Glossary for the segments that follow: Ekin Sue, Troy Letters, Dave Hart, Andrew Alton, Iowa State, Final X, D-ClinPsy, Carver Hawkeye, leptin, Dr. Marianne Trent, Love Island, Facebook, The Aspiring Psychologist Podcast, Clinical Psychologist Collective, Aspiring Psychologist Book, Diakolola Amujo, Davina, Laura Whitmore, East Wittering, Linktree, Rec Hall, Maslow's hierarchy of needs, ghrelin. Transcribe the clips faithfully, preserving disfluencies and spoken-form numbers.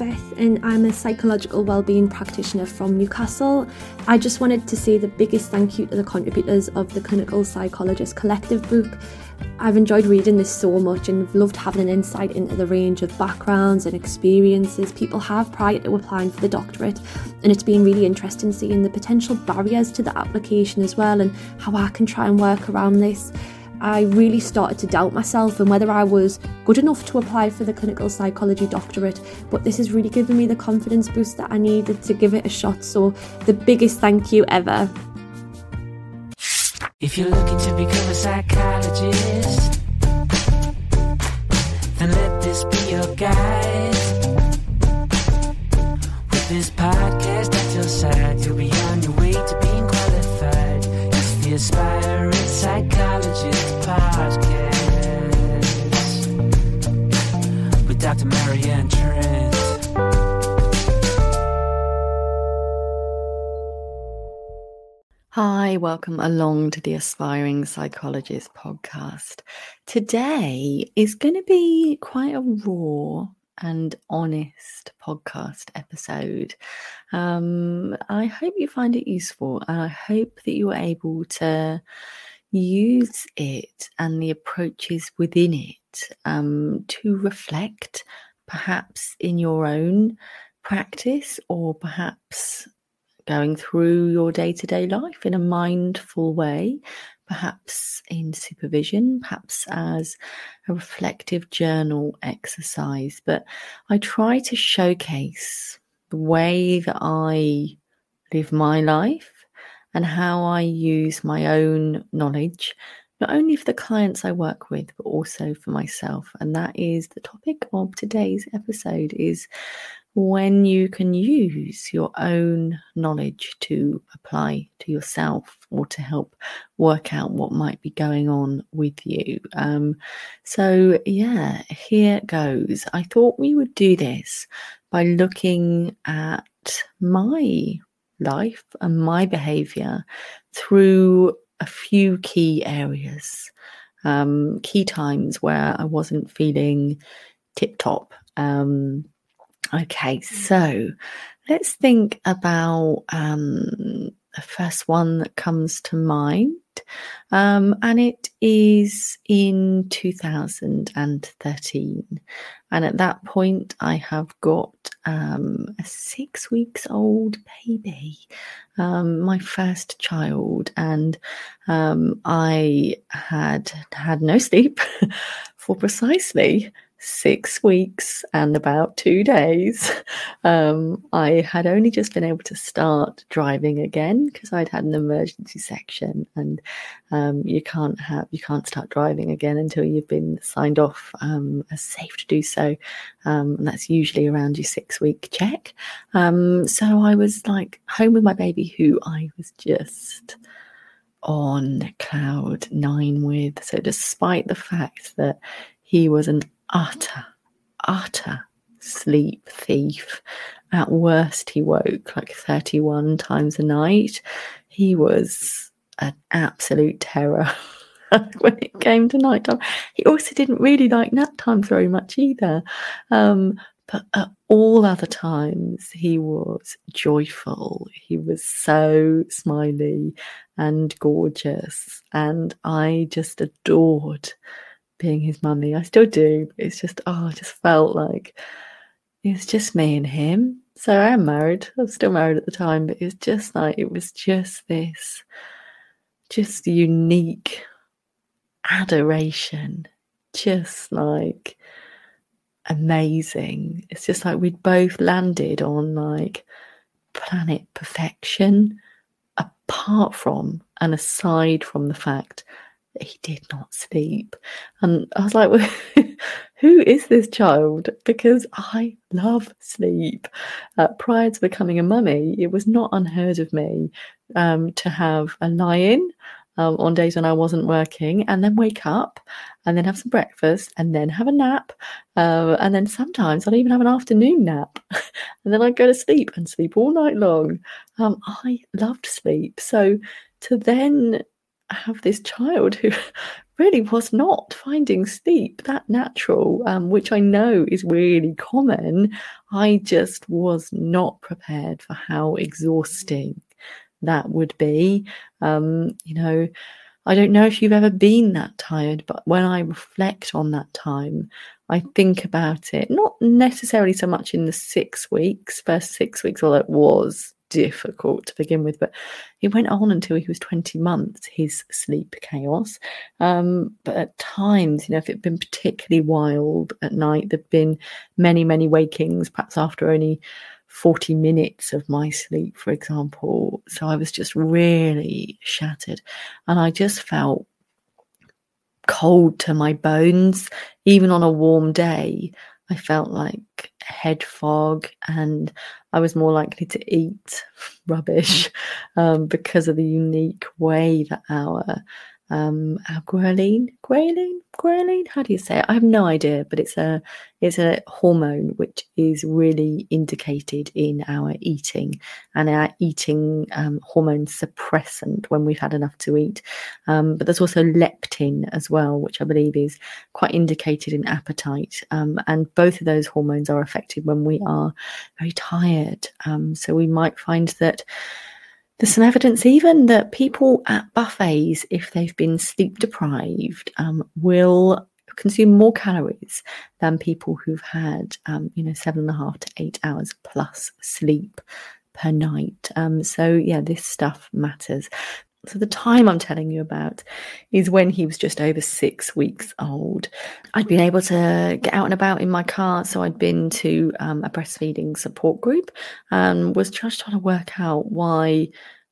Beth and I'm a psychological wellbeing practitioner from Newcastle. I just wanted to say the biggest thank you to the contributors of the Clinical Psychologist Collective book. I've enjoyed reading this so much and loved having an insight into the range of backgrounds and experiences people have prior to applying for the doctorate, and it's been really interesting seeing the potential barriers to the application as well and how I can try and work around this. I really started to doubt myself and whether I was good enough to apply for the clinical psychology doctorate, but this has really given me the confidence boost that I needed to give it a shot, so the biggest thank you ever. If you're looking to become a psychologist, then let this be your guide. With this podcast at your side, you'll be on your way to being qualified. It's the Aspiring Psychologist Podcast with Doctor Marianne Trent. Hi, welcome along to the Aspiring Psychologist Podcast. Today is going to be quite a raw and honest podcast episode. Um, I hope you find it useful and I hope that you are able to use it and the approaches within it um, to reflect perhaps in your own practice or perhaps going through your day-to-day life in a mindful way, perhaps in supervision, perhaps as a reflective journal exercise. But I try to showcase the way that I live my life and how I use my own knowledge, not only for the clients I work with, but also for myself. And that is the topic of today's episode, is when you can use your own knowledge to apply to yourself or to help work out what might be going on with you. Um, so, yeah, here goes. I thought we would do this by looking at my life and my behaviour through a few key areas, um, key times where I wasn't feeling tip-top. Um Okay, so let's think about um, the first one that comes to mind, um, and it is in two thousand thirteen. And at that point, I have got um, a six weeks old baby, um, my first child, and um, I had had no sleep for precisely six weeks and about two days. Um, I had only just been able to start driving again because I'd had an emergency section, and um, you can't have you can't start driving again until you've been signed off um, as safe to do so. Um, and that's usually around your six week check. Um, so I was like home with my baby, who I was just on cloud nine with. So despite the fact that he was an utter, utter sleep thief. At worst, he woke like thirty-one times a night. He was an absolute terror when it came to nighttime. He also didn't really like nap time very much either. Um, but at all other times, he was joyful. He was so smiley and gorgeous. And I just adored being his mummy. I still do. It's just, oh, I just felt like it's just me and him. So I am married. I was still married at the time, but it was just like, it was just this, just unique adoration, just like amazing. It's just like we'd both landed on like planet perfection, apart from and aside from the fact he did not sleep. And I was like, well, who is this child? Because I love sleep. Uh, prior to becoming a mummy, it was not unheard of me um, to have a lie-in um, on days when I wasn't working, and then wake up and then have some breakfast and then have a nap. Uh, and then sometimes I'd even have an afternoon nap and then I'd go to sleep and sleep all night long. Um, I loved sleep. So to then have this child who really was not finding sleep that natural, um, which I know is really common. I just was not prepared for how exhausting that would be. Um, you know, I don't know if you've ever been that tired, but when I reflect on that time, I think about it, not necessarily so much in the six weeks, first six weeks, although it was difficult to begin with, but it went on until he was twenty months, his sleep chaos. Um, but at times, you know, if it had been particularly wild at night, there'd been many, many wakings, perhaps after only forty minutes of my sleep, for example. So I was just really shattered, and I just felt cold to my bones. Even on a warm day, I felt like head fog, and I was more likely to eat rubbish um, because of the unique way that our um, our ghrelin, ghrelin, ghrelin. How do you say it? I have no idea, but it's a it's a hormone which is really indicated in our eating, and our eating um, hormone suppressant when we've had enough to eat. Um, but there's also leptin as well, which I believe is quite indicated in appetite. Um, and both of those hormones are affected when we are very tired. Um, so we might find that there's some evidence even that people at buffets, if they've been sleep deprived, um, will consume more calories than people who've had, um, you know, seven and a half to eight hours plus sleep per night. Um, so, yeah, this stuff matters. So the time I'm telling you about is when he was just over six weeks old. I'd been able to get out and about in my car, so I'd been to um, a breastfeeding support group and was just trying to work out why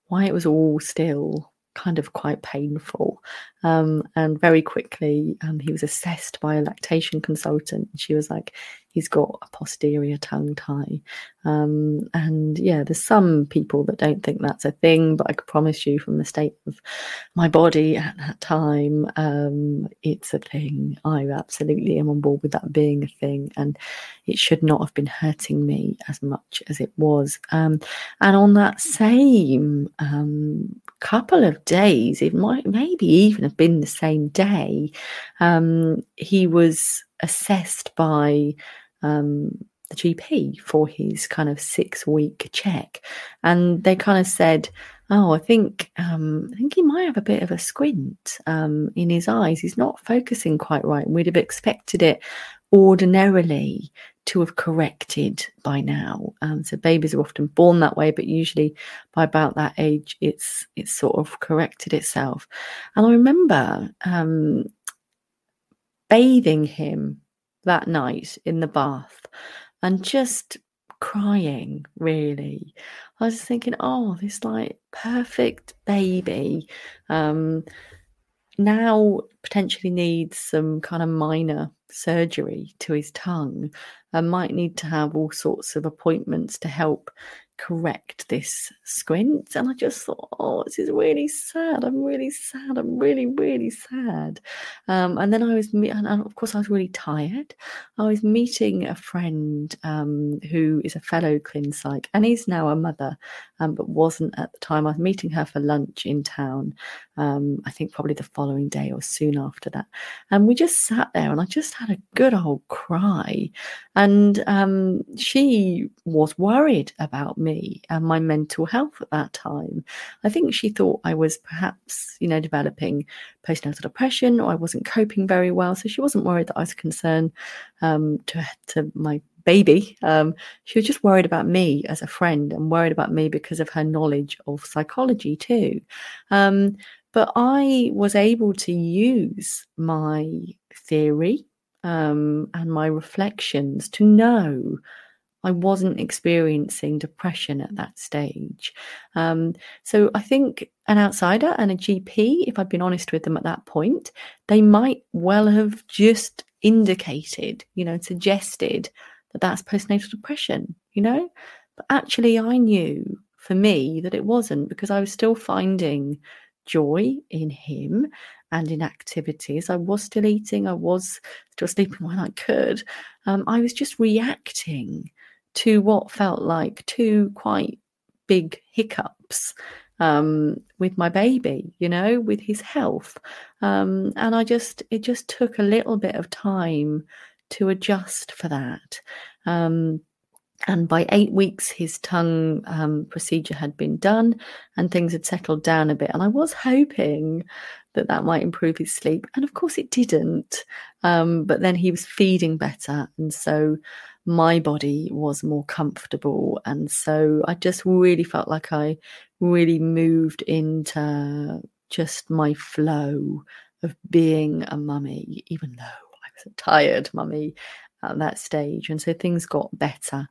why it was all still kind of quite painful. Um, and very quickly, um, he was assessed by a lactation consultant. She was like, he's got a posterior tongue tie. Um, and yeah, there's some people that don't think that's a thing, but I can promise you from the state of my body at that time, um, it's a thing. I absolutely am on board with that being a thing, and it should not have been hurting me as much as it was. Um, and on that same um, couple of days, it might maybe even have been the same day, um, he was assessed by um the G P for his kind of six week check, and they kind of said, oh I think um I think he might have a bit of a squint um in his eyes, he's not focusing quite right. We'd have expected it ordinarily to have corrected by now. Um, so babies are often born that way, but usually by about that age it's it's sort of corrected itself. And I remember um bathing him that night in the bath and just crying, really. I was thinking, oh, this like perfect baby um, now potentially needs some kind of minor surgery to his tongue and might need to have all sorts of appointments to help correct this squint. And I just thought, oh, this is really sad. I'm really sad. I'm really, really sad. Um, and then I was, me- and of course, I was really tired. I was meeting a friend um, who is a fellow ClinPsych and is now a mother, um, but wasn't at the time. I was meeting her for lunch in town, um, I think probably the following day or soon after that. And we just sat there and I just had a good old cry. And um, she was worried about me. Me and my mental health at that time. I think she thought I was perhaps, you know, developing postnatal depression, or I wasn't coping very well. So she wasn't worried that I was concerned um, to, to my baby. Um, she was just worried about me as a friend and worried about me because of her knowledge of psychology too. Um, but I was able to use my theory um, and my reflections to know I wasn't experiencing depression at that stage. Um, so I think an outsider and a G P, if I'd been honest with them at that point, they might well have just indicated, you know, suggested that that's postnatal depression, you know. But actually I knew for me that it wasn't, because I was still finding joy in him and in activities. I was still eating. I was still sleeping when I could. Um, I was just reacting to what felt like two quite big hiccups um, with my baby, you know, with his health. Um, and I just, it just took a little bit of time to adjust for that. Um, and by eight weeks, his tongue um, procedure had been done and things had settled down a bit. And I was hoping that that might improve his sleep. And of course it didn't. Um, but then he was feeding better. And so my body was more comfortable. And so I just really felt like I really moved into just my flow of being a mummy, even though I was a tired mummy at that stage. And so things got better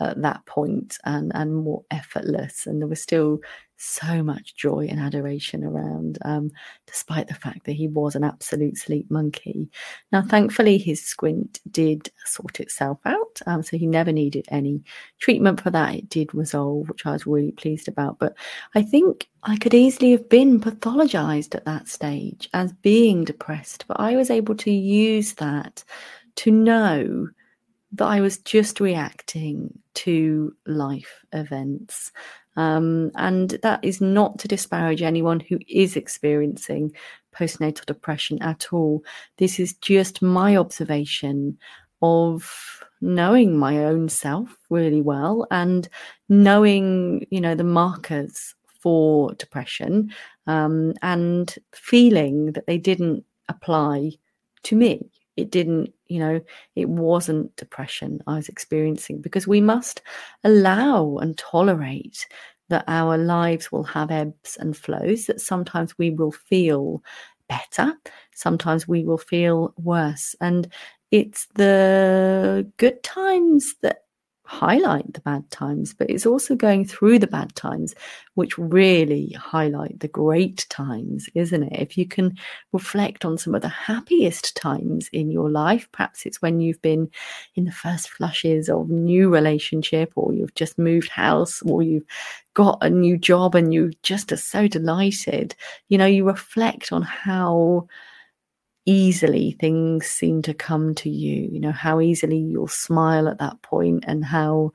at that point, and and more effortless, and there was still so much joy and adoration around, um, despite the fact that he was an absolute sleep monkey. Now, thankfully, his squint did sort itself out, um, so he never needed any treatment for that. It did resolve, which I was really pleased about. But I think I could easily have been pathologized at that stage as being depressed, but I was able to use that to know that I was just reacting to life events. Um, and that is not to disparage anyone who is experiencing postnatal depression at all. This is just my observation of knowing my own self really well and knowing, you know, the markers for depression, um, and feeling that they didn't apply to me. It didn't, you know, it wasn't depression I was experiencing, because we must allow and tolerate that our lives will have ebbs and flows, that sometimes we will feel better, sometimes we will feel worse. And it's the good times that highlight the bad times, but it's also going through the bad times which really highlight the great times, isn't it? If you can reflect on some of the happiest times in your life, perhaps it's when you've been in the first flushes of new relationship, or you've just moved house, or you've got a new job and you just are so delighted. You know, you reflect on how easily things seem to come to you, you know, how easily you'll smile at that point, and how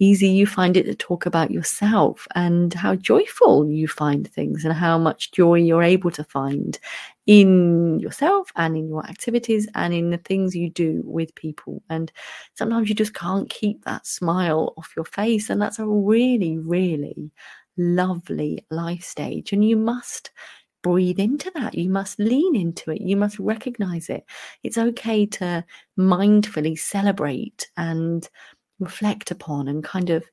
easy you find it to talk about yourself, and how joyful you find things, and how much joy you're able to find in yourself and in your activities and in the things you do with people. And sometimes you just can't keep that smile off your face, and that's a really, really lovely life stage, and you must breathe into that. You must lean into it. You must recognize it. It's okay to mindfully celebrate and reflect upon and kind of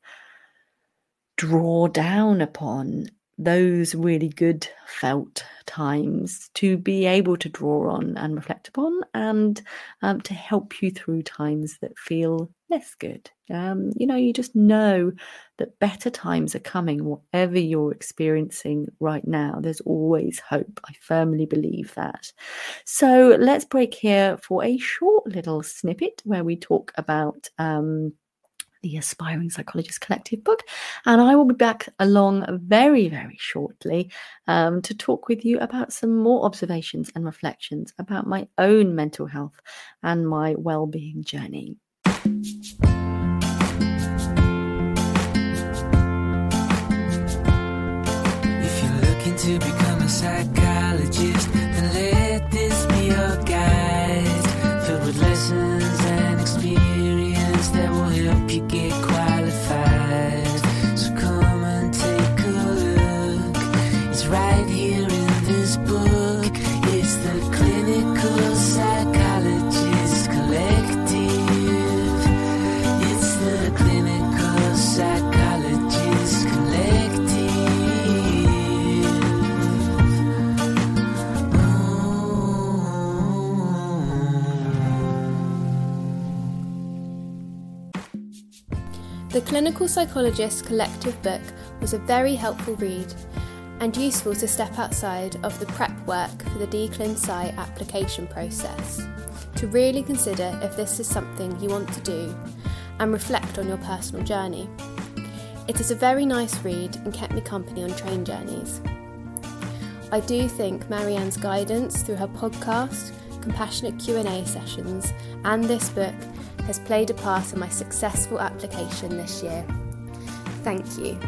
draw down upon those really good felt times to be able to draw on and reflect upon, and um, to help you through times that feel less good. Um, you know, you just know that better times are coming, whatever you're experiencing right now. There's always hope. I firmly believe that. So let's break here for a short little snippet where we talk about um, the Aspiring Psychologist Collective book. And I will be back along very, very shortly um, to talk with you about some more observations and reflections about my own mental health and my well-being journey. To become a psychologist, then let this be your guide, filled with lessons and experience that will help you get qualified. So come and take a look, it's right here in this book. It's the Clinical Psychologist Collective. It's the Clinical Psychologist Collective. The Clinical Psychologist Collective book was a very helpful read and useful to step outside of the prep work for the D-ClinPsy application process to really consider if this is something you want to do and reflect on your personal journey. It is a very nice read and kept me company on train journeys. I do think Marianne's guidance through her podcast, compassionate Q and A sessions, and this book has played a part in my successful application this year. Thank you.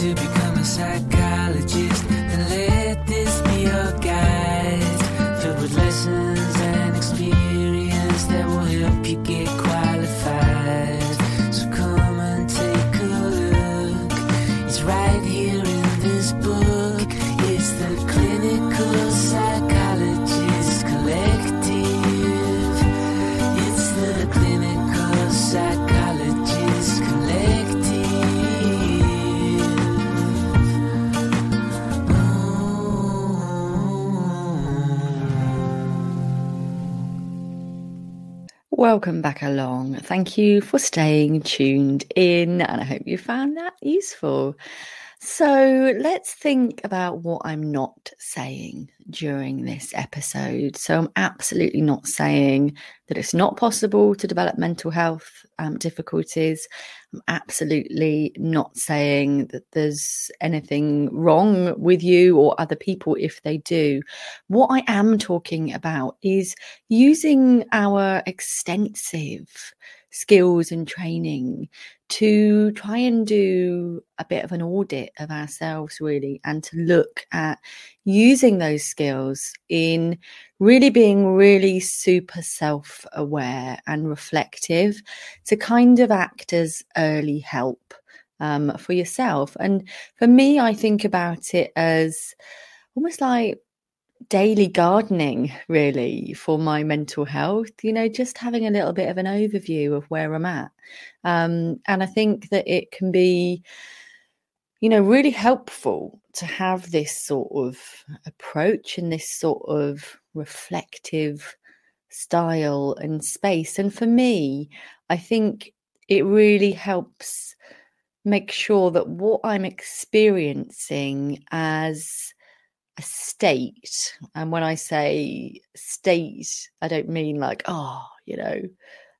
to become a psychologist, then let this be your guide, filled with lessons and experience that will help you get qualified. So come and take a look, it's right here in this book. It's the Clinical Psychologist Collective. It's the Clinical Psychologist Collective. Welcome back along. Thank you for staying tuned in, and I hope you found that useful. So let's think about what I'm not saying during this episode. So I'm absolutely not saying that it's not possible to develop mental health um, difficulties. I'm absolutely not saying that there's anything wrong with you or other people if they do. What I am talking about is using our extensive skills and training to try and do a bit of an audit of ourselves, really, and to look at using those skills in really being really super self-aware and reflective to kind of act as early help um, for yourself. And for me, I think about it as almost like daily gardening, really, for my mental health, you know, just having a little bit of an overview of where I'm at. Um, and I think that it can be, you know, really helpful to have this sort of approach and this sort of reflective style and space. And for me, I think it really helps make sure that what I'm experiencing as a state, and when I say state, I don't mean like, oh, you know,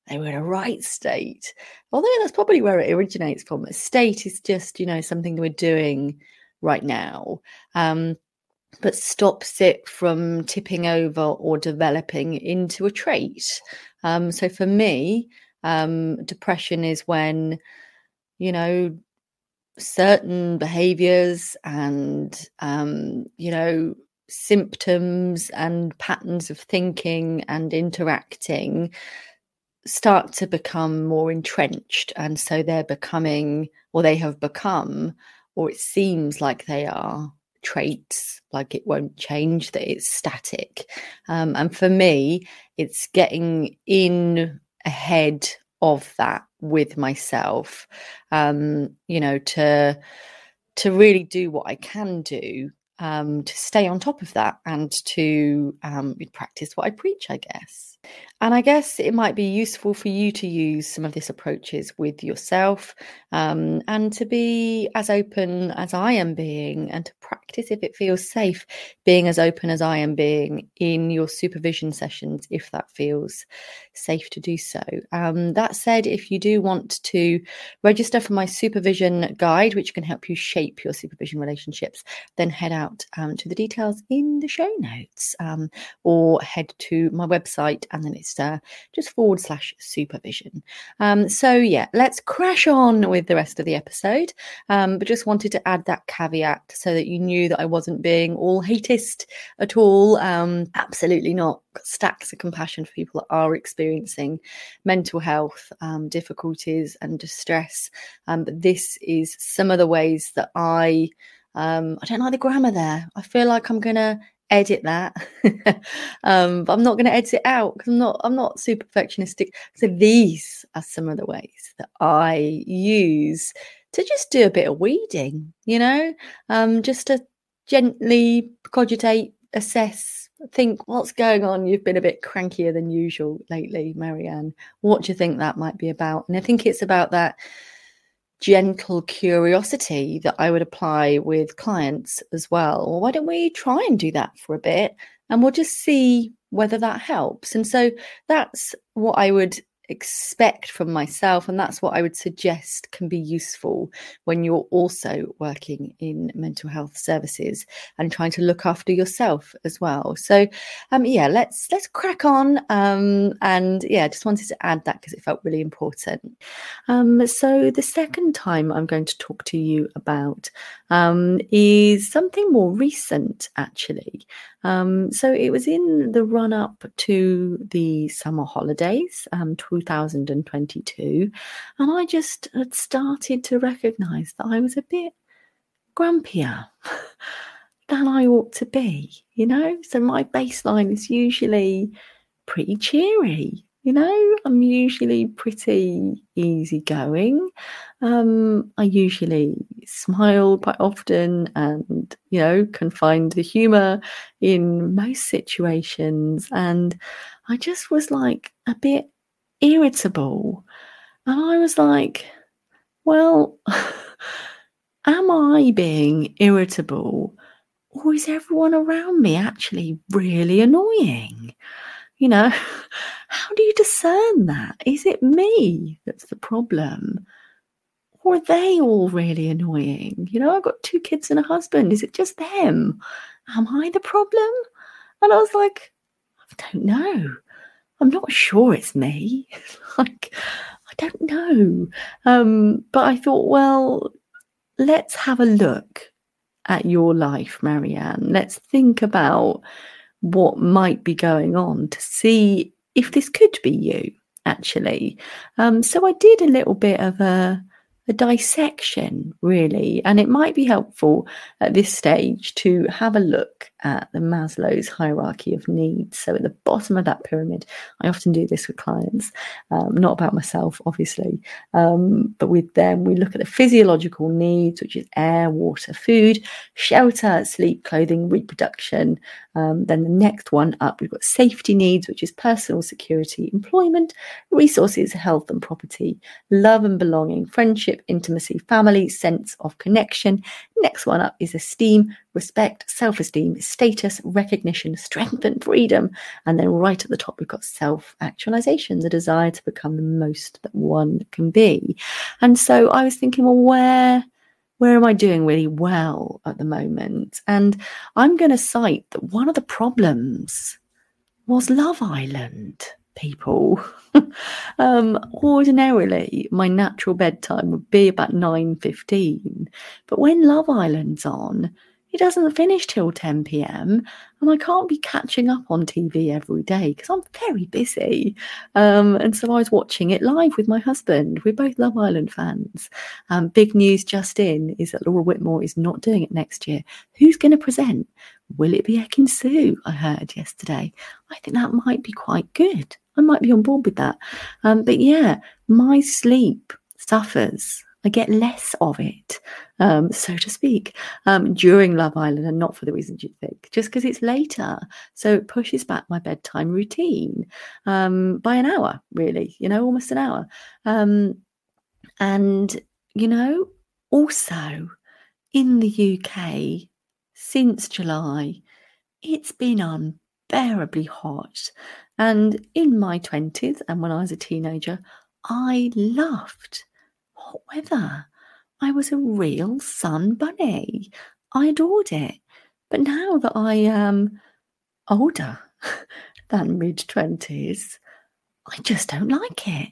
they were in a right state, although that's probably where it originates from. A state is just, you know, something we're doing right now, um, but stops it from tipping over or developing into a trait. Um, so for me, um, depression is when, you know, certain behaviors and um you know symptoms and patterns of thinking and interacting start to become more entrenched, and so they're becoming, or they have become, or it seems like they are, traits, like it won't change, that it's static. Um, and for me, it's getting in ahead of that with myself, um, you know, to to really do what I can do, um, to stay on top of that, and to um, practice what I preach, I guess. And I guess it might be useful for you to use some of these approaches with yourself, um, and to be as open as I am being, and to practice, if it feels safe, being as open as I am being in your supervision sessions, if that feels safe to do so. Um, that said, if you do want to register for my supervision guide, which can help you shape your supervision relationships, then head out um, to the details in the show notes, um, or head to my website, and then it's uh, just forward slash supervision. Um, so yeah, let's crash on with the rest of the episode. Um, but just wanted to add that caveat so that you knew that I wasn't being all hatist at all. Um, absolutely not. Got stacks of compassion for people that are experiencing mental health um, difficulties and distress. Um, but this is some of the ways that I, um, I don't like the grammar there. I feel like I'm going to edit that um but I'm not going to edit it out because I'm not I'm not super perfectionistic. So these are some of the ways that I use to just do a bit of weeding, you know, um just to gently cogitate, assess, think, what's going on? You've been a bit crankier than usual lately, Marianne. What do you think that might be about? And I think it's about that gentle curiosity that I would apply with clients as well. Well, why don't we try and do that for a bit, and we'll just see whether that helps? And so that's what I would expect from myself. And that's what I would suggest can be useful when you're also working in mental health services and trying to look after yourself as well. So um, yeah, let's let's crack on. Um, and yeah, just wanted to add that because it felt really important. Um, so the second time I'm going to talk to you about um, is something more recent, actually. Um, so it was in the run up to the summer holidays, um, two thousand twenty-two. And I just had started to recognize that I was a bit grumpier than I ought to be, you know? So my baseline is usually pretty cheery, you know? I'm usually pretty easygoing. Um, I usually smile quite often and, you know, can find the humour in most situations. And I just was like a bit irritable. And I was like, well, am I being irritable, or is everyone around me actually really annoying? You know, how do you discern that? Is it me that's the problem, or are they all really annoying? You know, I've got two kids and a husband. Is it just them? Am I the problem? And I was like, I don't know. I'm not sure it's me. Like, I don't know. Um, but I thought, well, let's have a look at your life, Marianne. Let's think about what might be going on to see if this could be you, actually. Um, so I did a little bit of a, a dissection, really, and it might be helpful at this stage to have a look at the Maslow's hierarchy of needs. So at the bottom of that pyramid, I often do this with clients, um, not about myself, obviously, um, but with them, we look at the physiological needs, which is air, water, food, shelter, sleep, clothing, reproduction. Um, then the next one up, we've got safety needs, which is personal security, employment, resources, health and property, love and belonging, friendship, intimacy, family, sense of connection. Next one up is esteem, respect, self-esteem, status, recognition, strength and freedom. And then right at the top, we've got self-actualization, the desire to become the most that one can be. And so I was thinking, well, where, where am I doing really well at the moment? And I'm going to cite that one of the problems was Love Island, people. um, ordinarily, my natural bedtime would be about nine fifteen. But when Love Island's on, it doesn't finish till ten p.m. and I can't be catching up on T V every day because I'm very busy. Um, and so I was watching it live with my husband. We're both Love Island fans. Um, big news just in is that Laura Whitmore is not doing it next year. Who's going to present? Will it be Ekin Sue? I heard yesterday. I think that might be quite good. I might be on board with that. Um, but yeah, my sleep suffers. I get less of it, um, so to speak, um, during Love Island, and not for the reasons you think, just because it's later. So it pushes back my bedtime routine um, by an hour, really, you know, almost an hour. Um, and, you know, also in the U K since July, it's been unbearably hot. And in my twenties and when I was a teenager, I loved hot weather. I was a real sun bunny. I adored it. But now that I am older than mid-twenties, I just don't like it.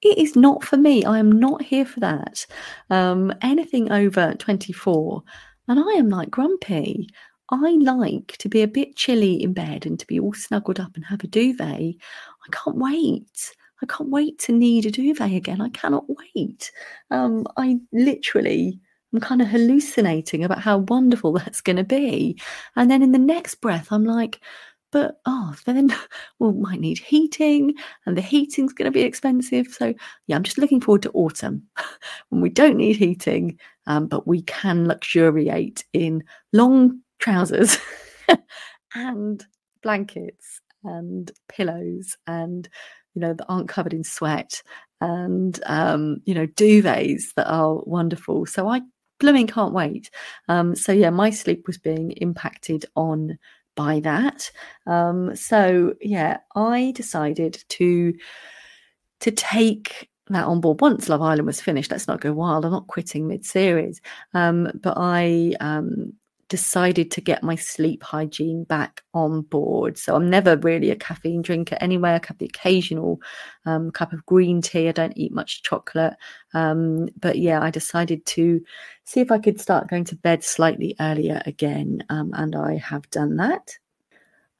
It is not for me. I am not here for that. Um, anything over twenty-four, and I am like grumpy. I like to be a bit chilly in bed and to be all snuggled up and have a duvet. I can't wait. I can't wait to need a duvet again. I cannot wait. Um, I literally am kind of hallucinating about how wonderful that's going to be. And then in the next breath, I'm like, but oh, then we might need heating and the heating's going to be expensive. So yeah, I'm just looking forward to autumn when we don't need heating, um, but we can luxuriate in long trousers and blankets and pillows and, you know, that aren't covered in sweat and, um, you know, duvets that are wonderful. So I blooming can't wait. Um, so, yeah, my sleep was being impacted on by that. Um, so, yeah, I decided to to take that on board. Once Love Island was finished, let's not go wild, I'm not quitting mid-series, um, but I um, decided to get my sleep hygiene back on board. So I'm never really a caffeine drinker anyway. I have the occasional um, cup of green tea. I don't eat much chocolate. Um, but yeah, I decided to see if I could start going to bed slightly earlier again. Um, and I have done that.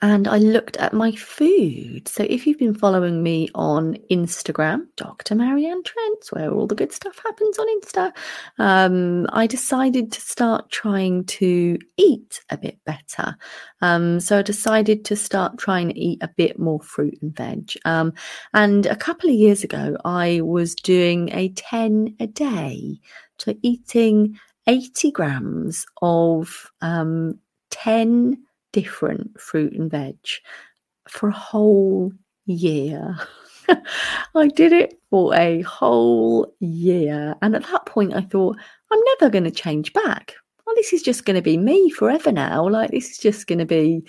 And I looked at my food. So if you've been following me on Instagram, Doctor Marianne Trent, where all the good stuff happens on Insta, um, I decided to start trying to eat a bit better. Um, so I decided to start trying to eat a bit more fruit and veg. Um, and a couple of years ago, I was doing a ten a day. So eating eighty grams of um, ten different fruit and veg for a whole year. I did it for a whole year. And at that point I thought, I'm never going to change back. Well, this is just going to be me forever now. Like this is just going to be,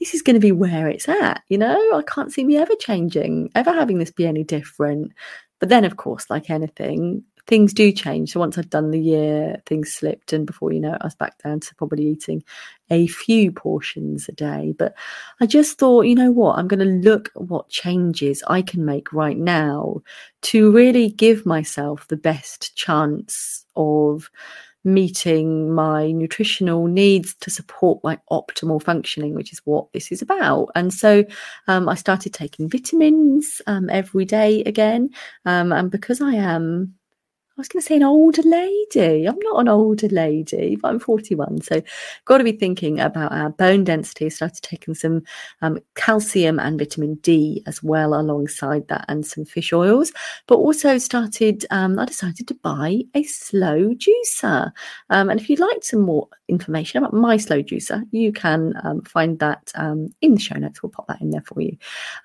this is going to be where it's at. You know, I can't see me ever changing, ever having this be any different. But then of course, like anything, things do change. So once I'd done the year, things slipped, and before you know it, I was back down to probably eating a few portions a day. But I just thought, you know what, I'm going to look at what changes I can make right now to really give myself the best chance of meeting my nutritional needs to support my optimal functioning, which is what this is about. And so um, I started taking vitamins um, every day again. Um, and because I am... I was going to say an older lady. I'm not an older lady, but I'm forty-one. So got to be thinking about our bone density. Started taking some um, calcium and vitamin D as well alongside that, and some fish oils. But also started, um, I decided to buy a slow juicer. Um, and if you'd like some more information about my slow juicer, you can um, find that um, in the show notes. We'll pop that in there for you.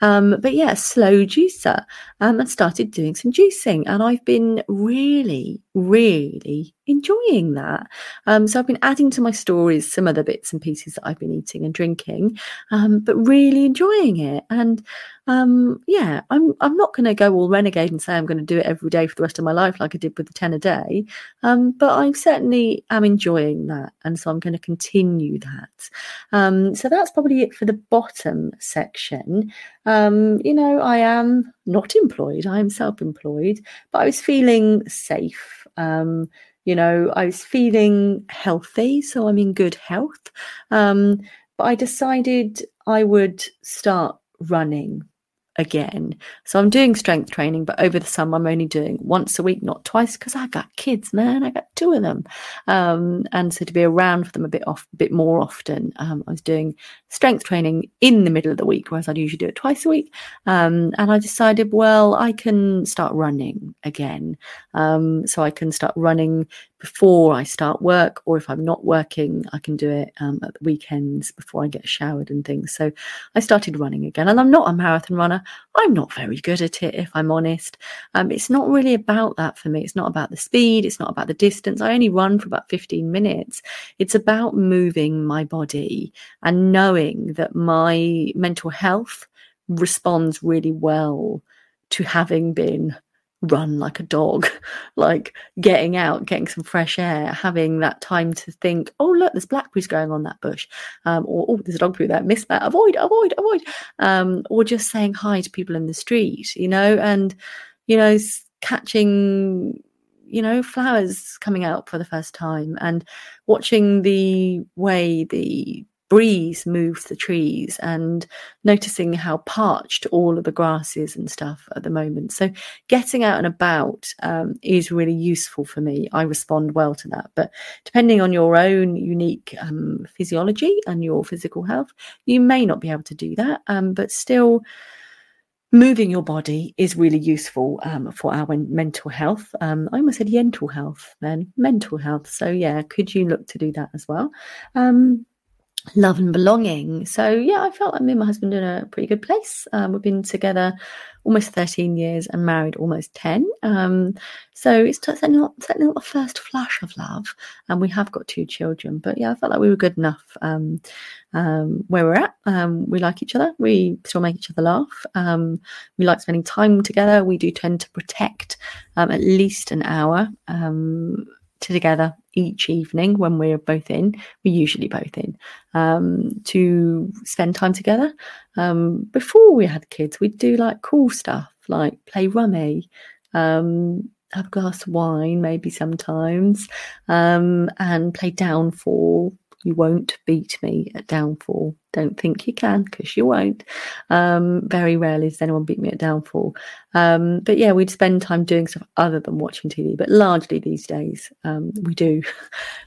Um, but yeah, slow juicer. Um, and started doing some juicing. And I've been really Really, really enjoying that. Um, so I've been adding to my stories some other bits and pieces that I've been eating and drinking, um, but really enjoying it. And um, yeah, I'm I'm not going to go all renegade and say I'm going to do it every day for the rest of my life like I did with the ten a day. Um, but I certainly am enjoying that, and so I'm going to continue that. Um, so that's probably it for the bottom section. Um, you know, I am not employed. I am self-employed, but I was feeling safe. Um, you know, I was feeling healthy, so I'm in good health. Um, but I decided I would start running again. So I'm doing strength training, but over the summer I'm only doing once a week, not twice, because I got kids, man. I got two of them, um, and so to be around for them a bit off, a bit more often, um, I was doing strength training in the middle of the week, whereas I'd usually do it twice a week. Um, and I decided, well, I can start running again, um, so I can start running before I start work, or if I'm not working, I can do it um, at the weekends before I get showered and things. So I started running again, and I'm not a marathon runner. I'm not very good at it, if I'm honest. Um, it's not really about that for me. It's not about the speed. It's not about the distance. I only run for about fifteen minutes. It's about moving my body and knowing that my mental health responds really well to having been run like a dog, like getting out, getting some fresh air, having that time to think, oh look, there's blackberries going on that bush, um, or oh, there's a dog poo there, miss that, avoid, avoid, avoid, um, or just saying hi to people in the street, you know, and, you know, catching, you know, flowers coming out for the first time, and watching the way the breeze moves the trees, and noticing how parched all of the grass is and stuff at the moment. So getting out and about um, is really useful for me. I respond well to that. But depending on your own unique um, physiology and your physical health, you may not be able to do that. Um, but still, moving your body is really useful um, for our mental health. Um, I almost said yental health then, mental health. So yeah, could you look to do that as well? Um, love and belonging. So yeah, I felt like me and my husband are in a pretty good place. Um, we've been together almost thirteen years and married almost ten. Um, so it's certainly not, certainly not the first flash of love, and we have got two children. But yeah, I felt like we were good enough um, um, where we're at. Um, we like each other. We still make each other laugh. Um, we like spending time together. We do tend to protect um, at least an hour um, together each evening when we're both in, we're usually both in, um, to spend time together. Um, before we had kids, we'd do like cool stuff, like play rummy, um, have a glass of wine maybe sometimes, um, and play downfall. You won't beat me at downfall. Don't think you can, because you won't. Um, very rarely does anyone beat me at downfall. Um, but yeah, we'd spend time doing stuff other than watching T V. But largely these days, um, we do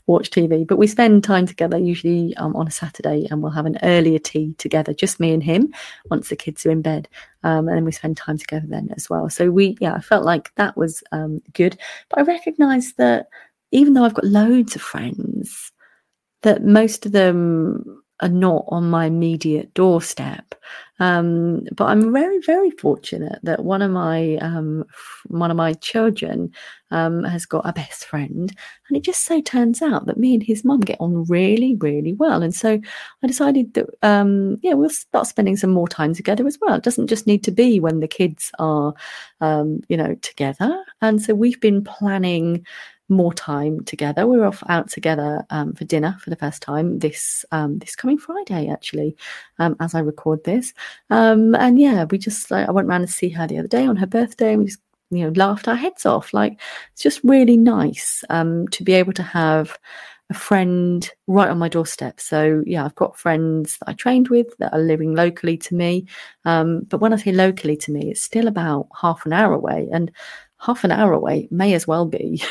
watch T V. But we spend time together, usually um, on a Saturday, and we'll have an earlier tea together, just me and him, once the kids are in bed. Um, and then we spend time together then as well. So we, yeah, I felt like that was um, good. But I recognised that even though I've got loads of friends, that most of them are not on my immediate doorstep. Um, but I'm very, very fortunate that one of my um, one of my children um, has got a best friend, and it just so turns out that me and his mum get on really, really well. And so I decided that um, yeah, we'll start spending some more time together as well. It doesn't just need to be when the kids are um, you know, together. And so we've been planning more time together. We're off out together um, for dinner for the first time this um, this coming Friday, actually, um, as I record this. Um, and yeah, we just like, I went round to see her the other day on her birthday, and we just, you know, laughed our heads off. Like, it's just really nice um, to be able to have a friend right on my doorstep. So yeah, I've got friends that I trained with that are living locally to me. Um, but when I say locally to me, it's still about half an hour away, and half an hour away may as well be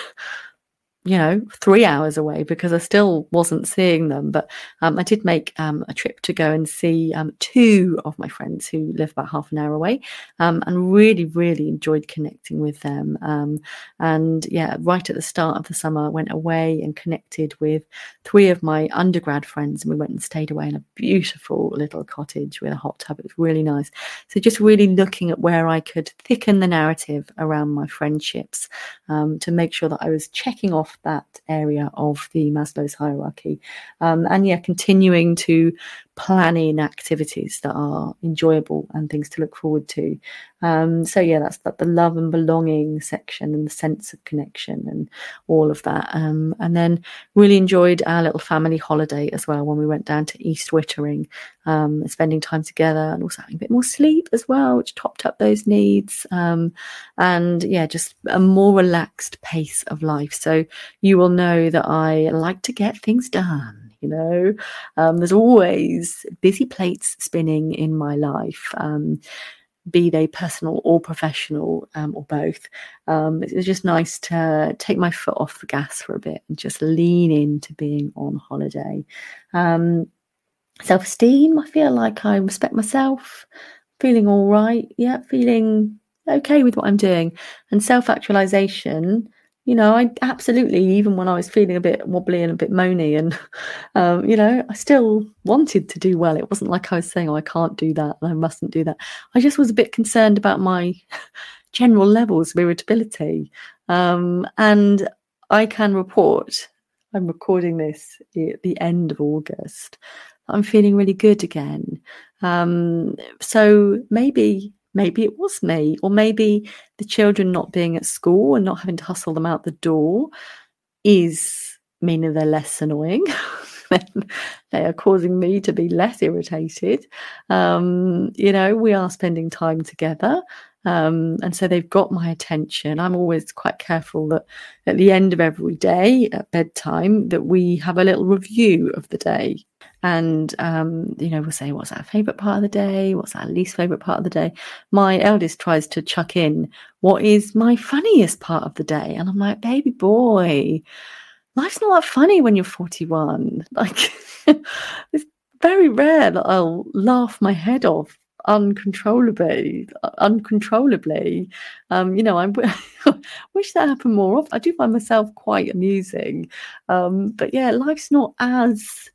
you know, three hours away, because I still wasn't seeing them. But um, I did make um, a trip to go and see um, two of my friends who live about half an hour away, um, and really, really enjoyed connecting with them. Um, and yeah, right at the start of the summer, I went away and connected with three of my undergrad friends, and we went and stayed away in a beautiful little cottage with a hot tub. It was really nice. So just really looking at where I could thicken the narrative around my friendships, um, to make sure that I was checking off that area of the Maslow's hierarchy, um, and yeah, continuing to plan in activities that are enjoyable and things to look forward to. Um, so yeah, that's that, the love and belonging section, and the sense of connection and all of that. Um, and then really enjoyed our little family holiday as well, when we went down to East Wittering, um, spending time together, and also having a bit more sleep as well, which topped up those needs. Um, and yeah, just a more relaxed pace of life. So you will know that I like to get things done. You know, um, there's always busy plates spinning in my life, um, be they personal or professional, um, or both. Um, it's just nice to take my foot off the gas for a bit and just lean into being on holiday. Um, self-esteem, I feel like I respect myself, feeling all right, yeah, feeling okay with what I'm doing. And self-actualization, you know, I absolutely, even when I was feeling a bit wobbly and a bit moany, and, um, you know, I still wanted to do well. It wasn't like I was saying, oh, I can't do that, and I mustn't do that. I just was a bit concerned about my general levels of irritability. Um, and I can report, I'm recording this at the end of August, I'm feeling really good again. Um, so maybe... Maybe it was me, or maybe the children not being at school and not having to hustle them out the door is meaning they're less annoying. They are causing me to be less irritated. Um, you know, we are spending time together. Um, and so they've got my attention. I'm always quite careful that at the end of every day at bedtime that we have a little review of the day. And, um, you know, we'll say, what's our favourite part of the day? What's our least favourite part of the day? My eldest tries to chuck in, what is my funniest part of the day? And I'm like, baby boy, life's not that funny when you're forty-one. Like, it's very rare that I'll laugh my head off uncontrollably uncontrollably um you know I w- wish that happened more often. I do find myself quite amusing, um but yeah, life's not as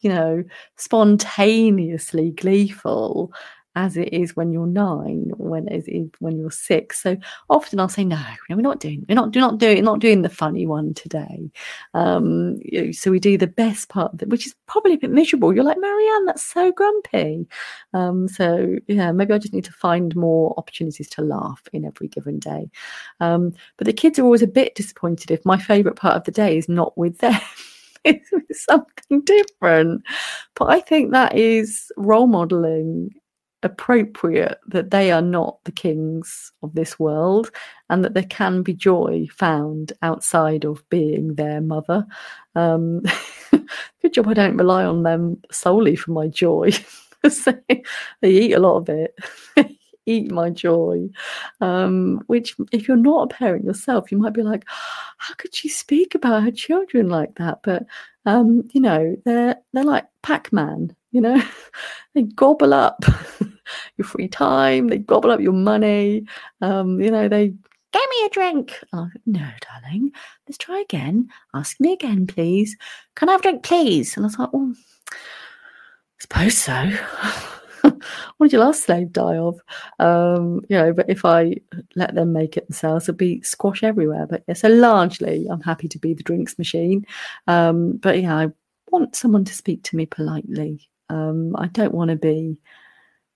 you know, spontaneously gleeful as it is when you're nine, or when it is when you're six. So often I'll say, no, no, we're not doing, we're not, do not doing, not doing the funny one today. Um, you know, so we do the best part of it, which is probably a bit miserable. You're like, Marianne, that's so grumpy. Um, so yeah, maybe I just need to find more opportunities to laugh in every given day. Um, but the kids are always a bit disappointed if my favourite part of the day is not with them. It's with something different. But I think that is role modelling appropriate, that they are not the kings of this world, and that there can be joy found outside of being their mother. Um, good job I don't rely on them solely for my joy. So they eat a lot of it. Eat my joy, um, which if you're not a parent yourself, you might be like, how could she speak about her children like that? But, um, you know, they're they're like Pac-Man, you know, they gobble up your free time, they gobble up your money, um, you know, they, give me a drink. Oh, no, darling, let's try again. Ask me again, please. Can I have a drink, please? And I was like, oh, I suppose so. What did your last slave die of? Um, you know, but if I let them make it themselves, there'd be squash everywhere. But yeah, so largely I'm happy to be the drinks machine. Um, but yeah, I want someone to speak to me politely. Um, I don't want to be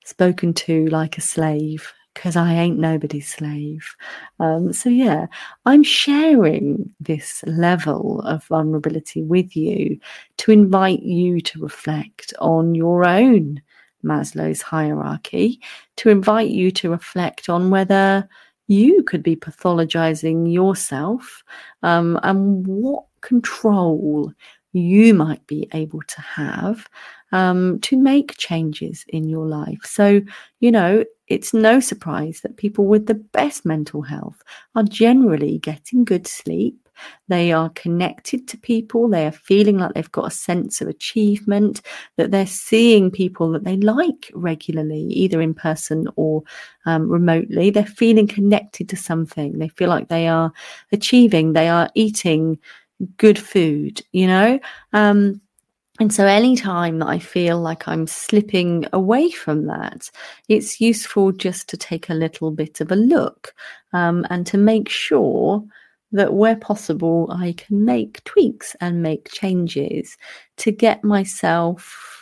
spoken to like a slave, because I ain't nobody's slave. Um, so yeah, I'm sharing this level of vulnerability with you to invite you to reflect on your own Maslow's hierarchy, to invite you to reflect on whether you could be pathologizing yourself, um, and what control you might be able to have um, to make changes in your life. So, you know, it's no surprise that people with the best mental health are generally getting good sleep. They are connected to people. They are feeling like they've got a sense of achievement, that they're seeing people that they like regularly, either in person or um, remotely. They're feeling connected to something. They feel like they are achieving. They are eating good food, you know. Um, and so any time that I feel like I'm slipping away from that, it's useful just to take a little bit of a look um, and to make sure that where possible, I can make tweaks and make changes to get myself,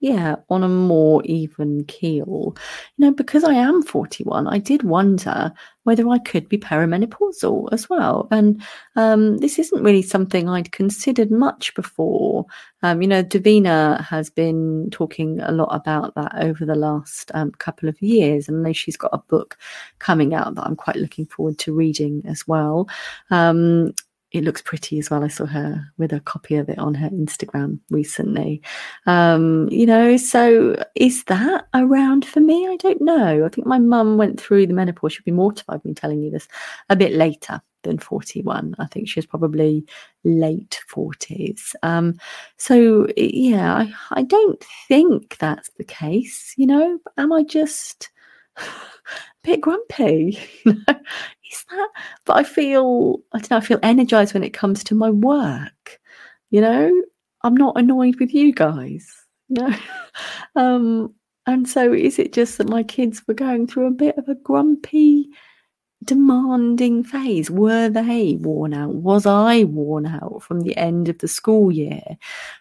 yeah, on a more even keel. You know, because I am forty-one, I did wonder whether I could be perimenopausal as well. And um, this isn't really something I'd considered much before. Um, you know, Davina has been talking a lot about that over the last um, couple of years. And I know she's got a book coming out that I'm quite looking forward to reading as well. Um, it looks pretty as well. I saw her with a copy of it on her Instagram recently. Um, you know, so is that around for me? I don't know. I think my mum went through the menopause. She'd be mortified me telling you this, a bit later than forty-one. I think she was probably late forties. Um, so yeah, I, I don't think that's the case. You know, am I just a bit grumpy? You know? Is that? But I feel, I don't know, I feel energized when it comes to my work. You know, I'm not annoyed with you guys, you know. Um, and so is it just that my kids were going through a bit of a grumpy, demanding phase? Were they worn out? Was I worn out from the end of the school year?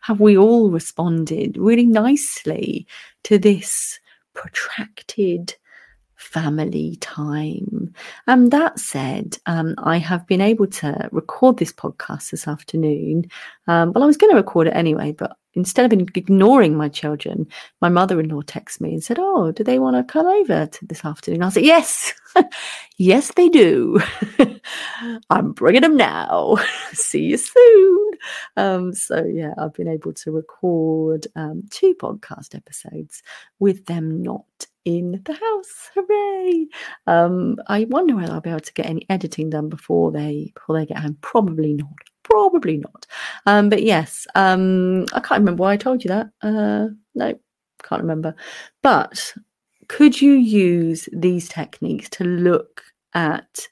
Have we all responded really nicely to this protracted family time? And that said, um, I have been able to record this podcast this afternoon. Um, well, I was going to record it anyway, but instead of ignoring my children, my mother-in-law texted me and said, oh, do they want to come over to this afternoon? I said, yes, yes, they do. I'm bringing them now. See you soon. Um, so, yeah, I've been able to record um, two podcast episodes with them not in the house. Hooray. Um, I wonder whether I'll be able to get any editing done before they, before they get home. Probably not. Probably not. Um, but yes, um, I can't remember why I told you that. Uh, no, can't remember. But could you use these techniques to look at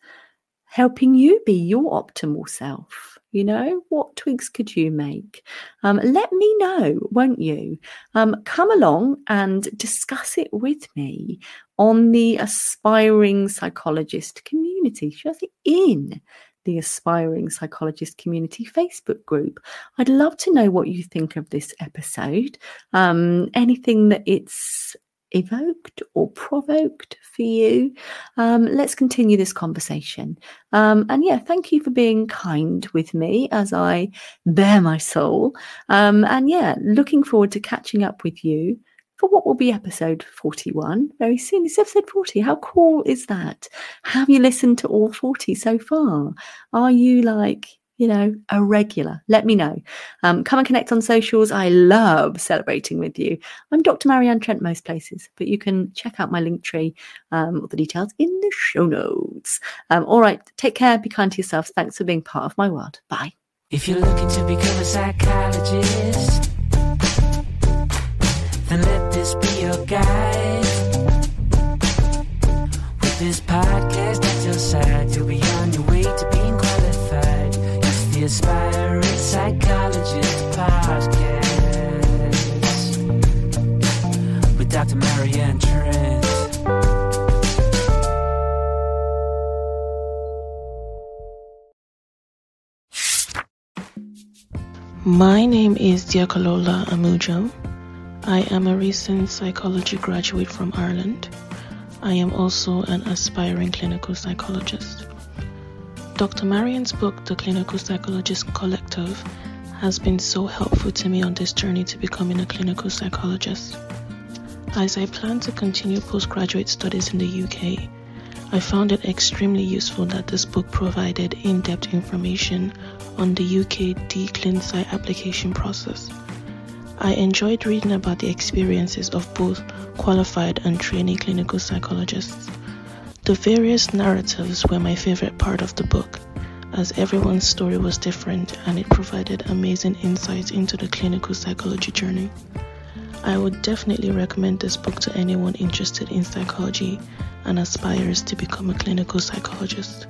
helping you be your optimal self? You know, what twigs could you make? Um, let me know, won't you? Um, come along and discuss it with me on the Aspiring Psychologist community. Should I say in the Aspiring Psychologist community Facebook group? I'd love to know what you think of this episode. Um, anything that it's evoked or provoked for you. Um, let's continue this conversation. Um, and yeah, thank you for being kind with me as I bare my soul. Um, and yeah, looking forward to catching up with you for what will be episode forty-one very soon. It's episode forty. How cool is that? Have you listened to all forty so far? Are you like, you know, a regular? Let me know. Um, come and connect on socials. I love celebrating with you. I'm Doctor Marianne Trent most places, but you can check out my Linktree, um, all the details in the show notes. Um, all right, take care, be kind to yourselves. Thanks for being part of my world. Bye. If you're looking to become a psychologist, then let this be your guide. With this podcast at your side, you'll be on your way to being qualified. The Aspiring Psychologist Podcast with Doctor Marianne Trent. My name is Diakolola Amujo. I am a recent psychology graduate from Ireland. I am also an aspiring clinical psychologist. Doctor Marianne's book, The Clinical Psychologist Collective, has been so helpful to me on this journey to becoming a clinical psychologist. As I plan to continue postgraduate studies in the U K, I found it extremely useful that this book provided in-depth information on the U K D-ClinPsy application process. I enjoyed reading about the experiences of both qualified and trainee clinical psychologists. The various narratives were my favorite part of the book, as everyone's story was different and it provided amazing insights into the clinical psychology journey. I would definitely recommend this book to anyone interested in psychology and aspires to become a clinical psychologist.